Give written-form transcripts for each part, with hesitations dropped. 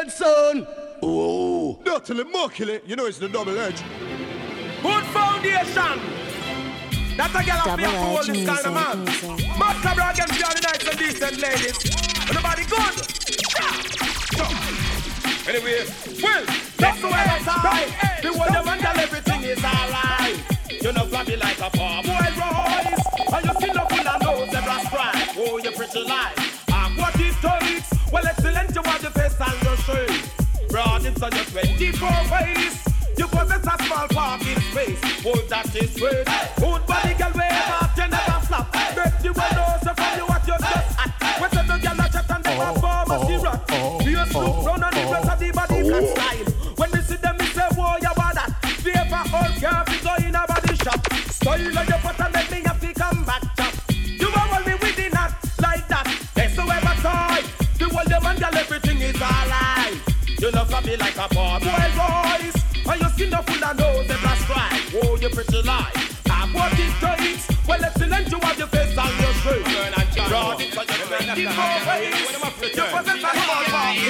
head, son! Oh! Not till him more kill it, you know it's the double edge. Good foundation! That's a girl up here for all this kind of man. Must have brought them down the nice and decent ladies. And nobody good! Anyway, well, that's the way it's alright. The one that man tell everything is alright. You're not flabby like a poor boy, Royce. And you still not full of nose and brass pride. Oh, you're pretty life. Ah, what is tonics? Well, excellent, you want your face and your shirt. Broad in such a 24 ways. You possess a small parking space. Hold that is way. Good body girl way up, you never flap. Make you one nose from you what you're just at. When the girl not chat and they perform as she rock. You look round on the rest of the body can style. When we see them, we say, whoa, you want that? Favor all girl, we go in a body shop. Style on your butt and make me have to come back chop. You are only within that, like that. That's the way my toy. The world you want, girl, everything is alright. You love me like a poor boy, Royce. And your skin no full of nose and brass pride. Oh, you pretty lie. I bought it to eat. Well, excellent, you have your face on your shirt. Broad it for your 24 ways. You possess a small part. And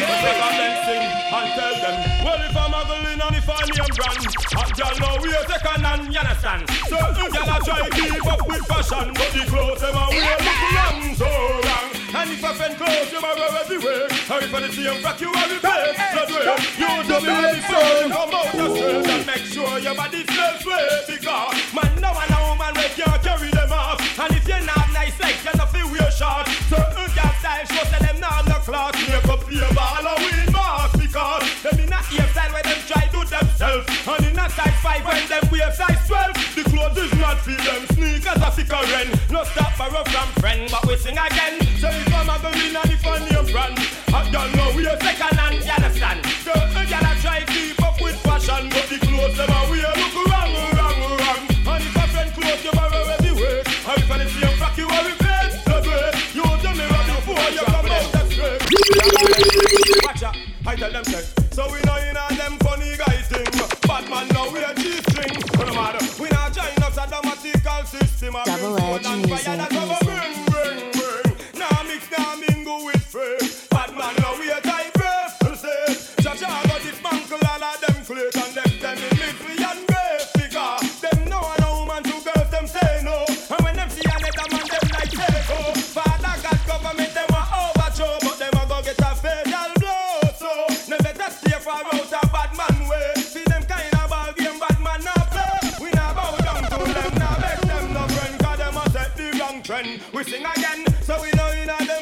tell them, well, if I'm a villain and if I'm a brand, and y'all know we are second and you understand. So, y'all are trying to keep up with fashion, but the clothes them are wearing long, so long. And if I fend clothes, you might wear everywhere. And if I see them back, you have your face. You do me ready for it. Come out yourself and make sure your body feels well. Because man, no one a woman we can't carry them off. And if you're not nice like you're not feel real short. So you can't style show so them not no clock. Make up your ball and win marks. Because them in a ear style where them try do themselves. And in a size 5 when them wear size 12. The clothes is not for them. Sneakers are thicker than. No stop for a from friend. But we sing again. So if I'm a baby now the funny brand. I don't know we are second and you understand. So you gotta try keep up with fashion. But the clothes them are weird. Look wrong, wrong, wrong. And if a friend clothes you borrow everywhere. And if I see a fuck you are repaid. You do me right before you come out the street. Watch out, I tell them sex. So we know you know them funny guy thing. Batman now we are cheap thing. No matter, we not join up the mathematical system. I bring one and fire that over bring. Now mix, now mingle with friends. Batman now we are type and say Jaja got this mangle all of them flake and left them in misery and grave. Because them know and a woman to girls them say no. And when them see another man them like say go. Father God government them a overthrow. But them a go get a fatal blow. So they better stay far out of Batman way. See them kind of ball game Batman now play. We now bow down to them now make them no friend. Cause them a set the wrong trend. We sing again so we know you know them.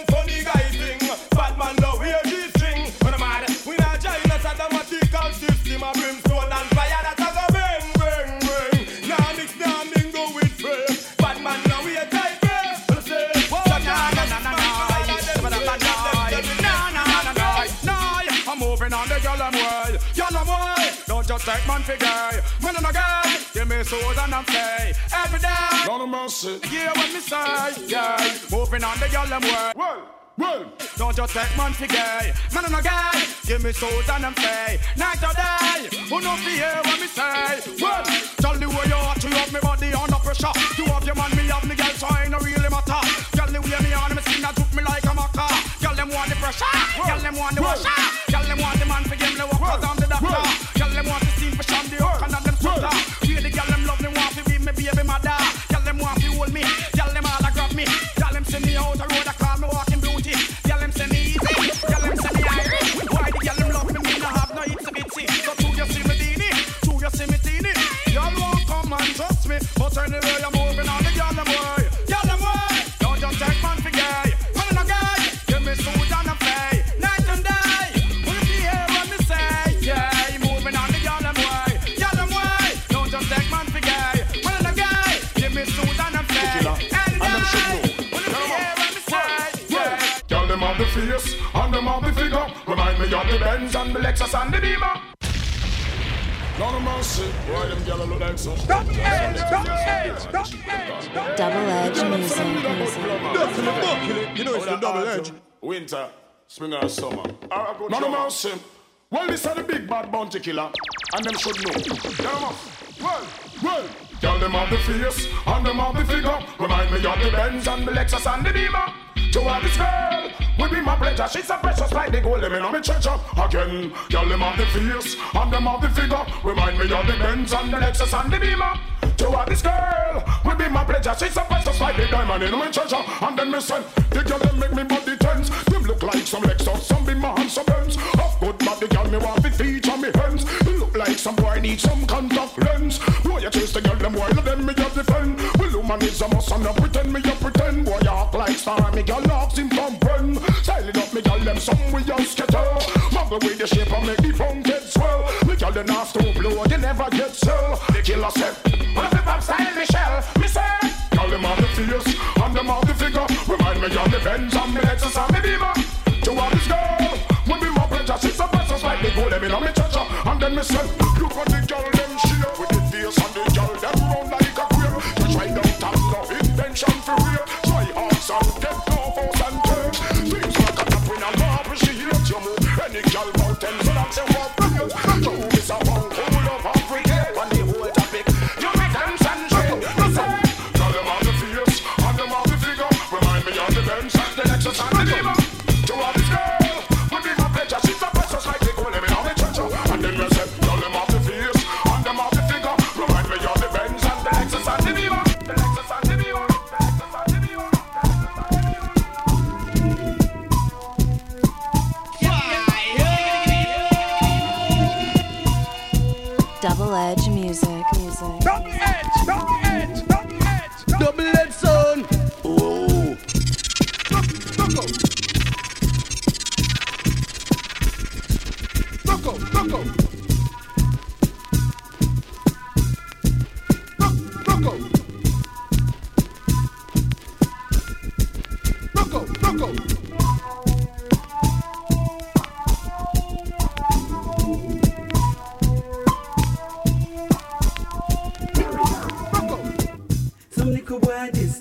Take man for guy, man and a guy, give me souls and I'm play every day. None of mercy, yeah, what me say, yeah. Moving on the yellow way. Well, well, don't just take man for guy, man and a guy, give me souls and I'm play night or day. Who knows me here what me say? Well, tell me where you are to have me body under pressure. You have your man, me have me girl, so I ain't no really matter. Tell me where me on me skin that took me like a maca. Tell them want the pressure, tell them want the washer, tell them want the man for game, they walk out on the doctor. Them want to steam for Shandy Hook and them sweater. Where the girl them love them want to be my baby mother. Girl them want to hold me, girl them all a grab me. Girl them send me out the road, I call me walking beauty. Girl them send me easy, girl them send me Irish. Why the girl them love me, me no have no itsy bitsy. So two you see me teeny, y'all won't come and trust me. But anyway I'm moving on the girl them way, girl them way. Don't just take man for gay, man and a guy. Give me food and a play, night and day. Will you be here when me say yeah? The face and them of the figure remind me of the Benz and the Lexus and the Beamer. No mercy, why them gyal look like such? Double edge music. You know it's the double edge. Winter, spring and summer. No mercy. Well, this is the big bad bounty killer, and them should know. Them well, well. Gyal them of the face and them of the figure remind me of the Benz and the Lexus and the Beamer. To have this girl will be my pleasure. She's a precious like the gold. Let me know me treasure. Again, y'all them have the face and them have the figure. Remind me of the Benz and the Lexus and the Beamer. To have this girl will be my pleasure. She's a precious like the diamond in my treasure. And then me send the girl them make me body tense. Them look like some Lexus, some Beamer and some Benz. Of good body girl me want to feature me hands. It look like some boy need some contact lens. Boy you chase the girl them while them me just defend. Is a must and I pretend me, you pretend. Boy, you act like star, me girl locks him from friend. Style it up, me girl them some we just get up. Muggle with the shape and make the phone get swell. Me girl the ass to blow, you never get sell. The killer said, what the pop style Michelle? Me say, girl them have the face and them have the figure. Remind me of the Benz and me Lexus and me Beamer. To have this girl, would be my pleasure. She's a best just like me, go them in on me treasure. And then me said, look at the girl them share with the face and the girl them round like a queer. You try them. For real, try arms out, get close and turn. Things like a tap when I'm not appreciate your move. Any girl mountains and I'm saying what real. You is a one who love and forget on the whole topic. You make them sunshine, you say. Tell them all the fears, and them all the figure. Remind me of the Benz, the Lexus and the Beamer. To all this girl, would be my pleasure. She's a precious like the gold, let me know the treasure. And then you say, tell them all the fears, and them all the figure. Remind me of the Benz, and the Lexus and the Beamer. Double-edge music. Double-edge. Double-edge sound. Oh. Loco.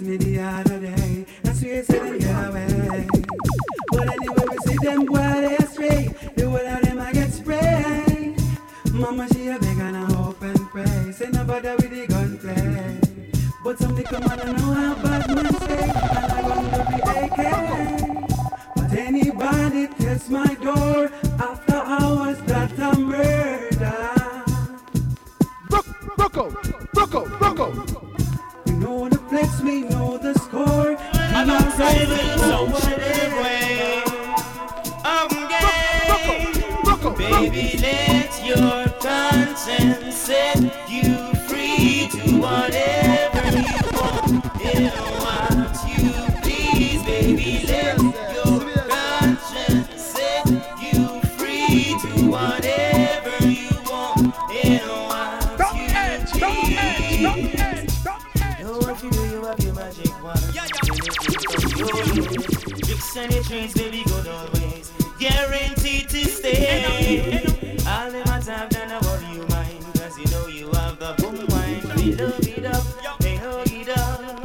Me the other day, I swear to them get away. But anyway, we see them while they astray. They will have them I get sprayed. Mama, she a beg and I hope and pray. Say no bother with the gunplay. But some they come out and know how bad men say. And I want to be AK. But anybody tests my door after hours, that a murder. Rocco. Let's me know the score. And I'm saving so way. I'm gay. Baby, let your conscience set you free to whatever you want. It wants you, please, baby, let your conscience set you free to whatever you want. It wants you, please. Any trains, baby, good always. Guaranteed to stay. All in my time, then I worry you mind. Cause you know you have the boom wine. They love it up, they hug it up.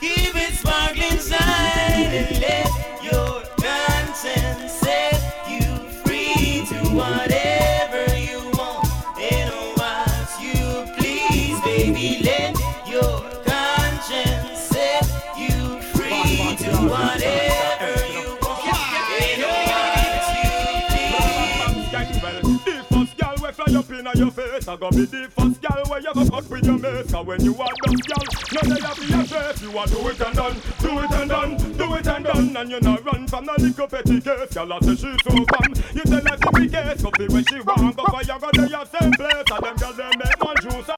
Keep it sparkling shine and let your conscience set you free to whatever you want. And what you please, baby, let your conscience set you free to whatever. Your face, I gonna be the first girl where you go cut with your mate. Cause when you are done, girl, no day of your face. You are do it and done, do it and done, do it and done. And you not run from the little petty case. Y'all say she's so fun. You tell her to be gay, so be where she want. But for you go to your same place. And them girls, they make one juice.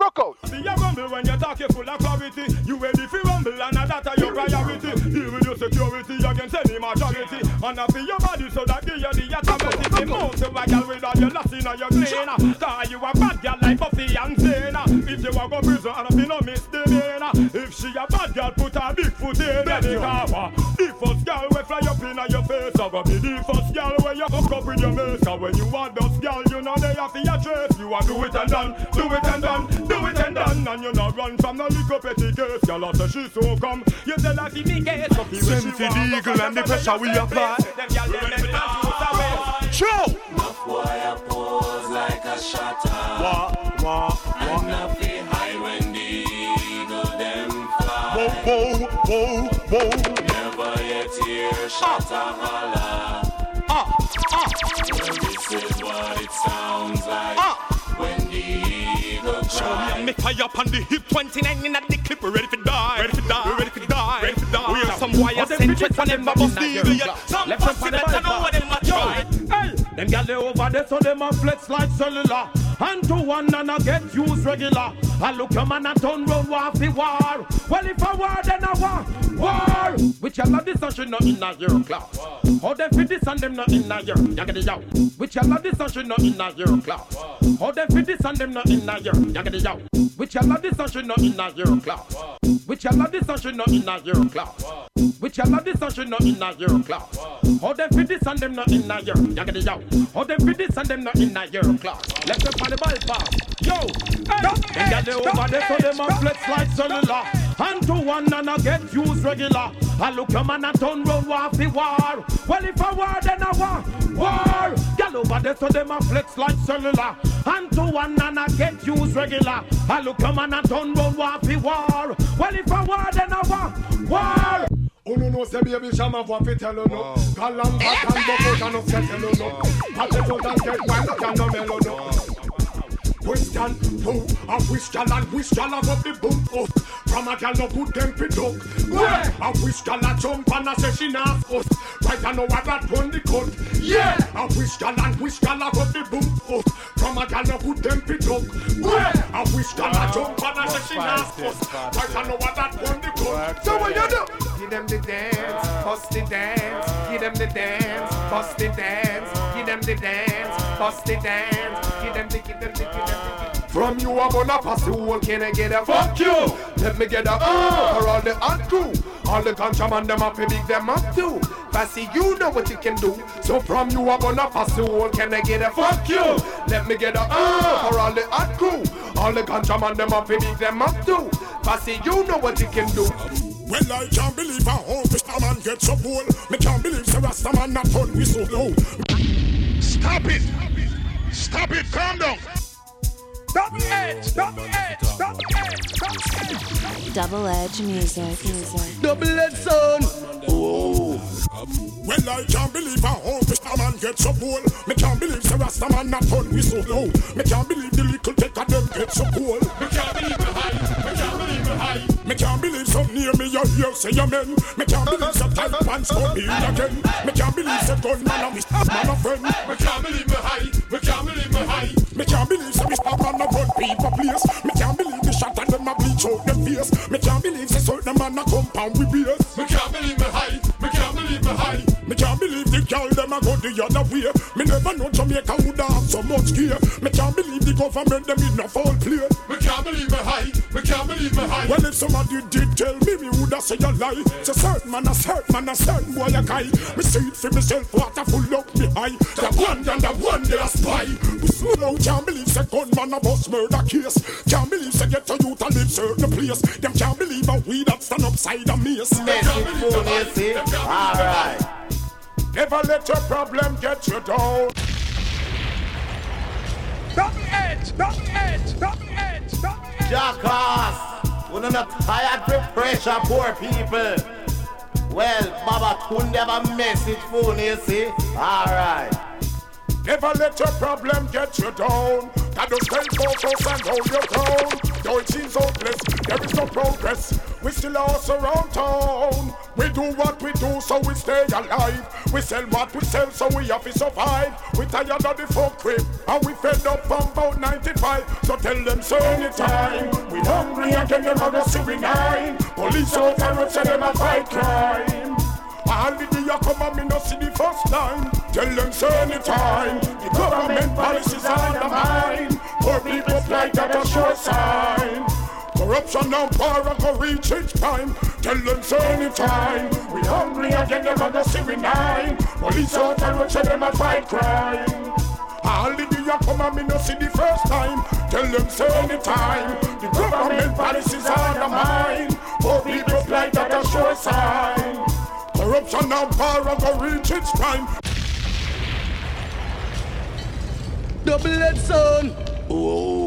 Rock out. See you rumble when you talk, you full of clarity. You ready for rumble and that are your priority. Deal with your security against any majority. And I feel your body so that give you the automatic. Most of a girl with all your loss in your cleaner. Cause you a bad girl like Buffy and Zena. If you a go prison and I feel no misdemeanor. If she a bad girl, put her big foot in the cover. The first girl will fly up in your face. I will be the first girl where you hook up with your mess. Cause when you are those girl, you know they have your trace. You a do it and done, do it and done, do it and done. And you not run from the little petty case. Girl, I say she so come. You tell her to be gay. So she will see the eagle and the pressure will apply. Them girl, they make it show! Enough boy a pose like a shutter. Wah. And up the high when the eagle them fly. Whoa. Never yet shot. Well, this is what it sounds like when the eagle cries. Show me a fire up on the hip, 29 in at the clip. We're ready for die. Ready for die. We're ready for die. Ready for die. We have some wire centrics on them bust eagle yet. Some pussy that I know what them a try. Hey, them gal they over there so them a flex like cellular. And to one and I get used regular. I look your man and turn round war for war. Well if I war then I war. Which y'all love this and she not in a year class. How them fit this and them not in a year. Yaggity yow. Which y'all love this and she not in a year class. How them fit this and them not in a year. Yaggity yow. Which y'all love this and she not in a year class. Which y'all love this and she not in a year class. Which y'all love this and she not in a year class. How them fit this and them not in a year. Yaggity yow. How them fit this and them not in a year class. Let's go. The ball pass. Yo, them got they over there so them a flex like cellular. And to one and I get used regular. I look your man and turn round war for war. Well if I war then I war. Got over there so them a flex like cellular. And to one and I get used regular. I look your man and turn round war for war. Well if I war then I war. Oh no no, c'est bien, jamais voir fait le nom. Galam, galam, beaucoup j'en offre le nom. Pas de temps dans quel point j'en nomme le nom. Christian, who I wish y'all love the boom. Oh, from a gal no good them fit up. Yeah, I wish y'all a jump and I say she not us. Right I know I got on the cut. Yeah, I wish y'all love the boom. Oh, from a gal no good them fit up. Yeah, I wish y'all a jump and I say she not us. Right I know I got on the cut. So what you do? Give them the dance, bust the dance. Give them the dance, bust the dance. Give them the dance, bust the dance. Give them the. From you I'm gonna pass the whole. Can I get a fuck you? Let me get a for all the hot crew. All the contraband them up, big them up too. Passy, you know what you can do. So from you I'm gonna pass the whole. Can I get a fuck you? Let me get a for all the hot crew. All the contraband them up, big them up too. Passy, you know what you can do. Well, I can't believe how old Mr. Man gets up whole. Me can't believe the Rasta man not on me so low. Stop it, calm down. Double edge. Double edge music. Double edge sound. Oh. Well, I can't believe how old Mr. Man gets up whole. Me can't believe the Rasta man not on me so low. Me can't believe the little take of them gets up whole. Me can't believe the hype. Me can't believe some near me, you hear say amen. Me can't believe some tight pants for me again. Me can't believe some gunman and man a friend. Me can't believe me high. Me can't believe some Mr. Man a run people place. Me can't believe the shot and them a bleach out them face. Me can't believe say certain man a compound with beers. Me can't believe me high. Me can't believe the girl them a go the other way. Me never know Jamaica would have so much gear. Me can't believe the government them in a foul play. Me can't believe me high. Well if somebody did tell me, me woulda say a lie. So certain man a certain boy a guy. Me see it for myself, water full up me eye. The one they a spy. No, can't believe say gunman a bust murder case. Can't believe say get a youth a live certain place. Them can't believe a we that stand upside a mace. Alright. Never let your problem get you down. Double edge. Jackass, we're not tired with pressure, poor people. Well, Baba could never mess it phone, you see. Alright. Never let your problem get you down. Got to stay focused and hold your tone. Though it seems hopeless, there is no progress. We still are surround town. We do what we do so we stay alive. We sell what we sell so we have to survive. We tired of the folk crib and we fed up from about 95. So tell them so anytime. We hungry and get them on '09. Police out and we tell them a fight crime. All the day you come and me no see the first time. Tell them so anytime. The government policies are undermined. Poor people fly got a sure sign. Corruption now power go reach each time. Tell them so anytime. We hungry again them on the '09. Police out and watch them a fight crime. All the day you come and me no see the first time. Tell them so anytime. The government policies are undermined. Poor people fly got a sure sign. Corruption now power go reach its prime. Double-edged sound. Oh.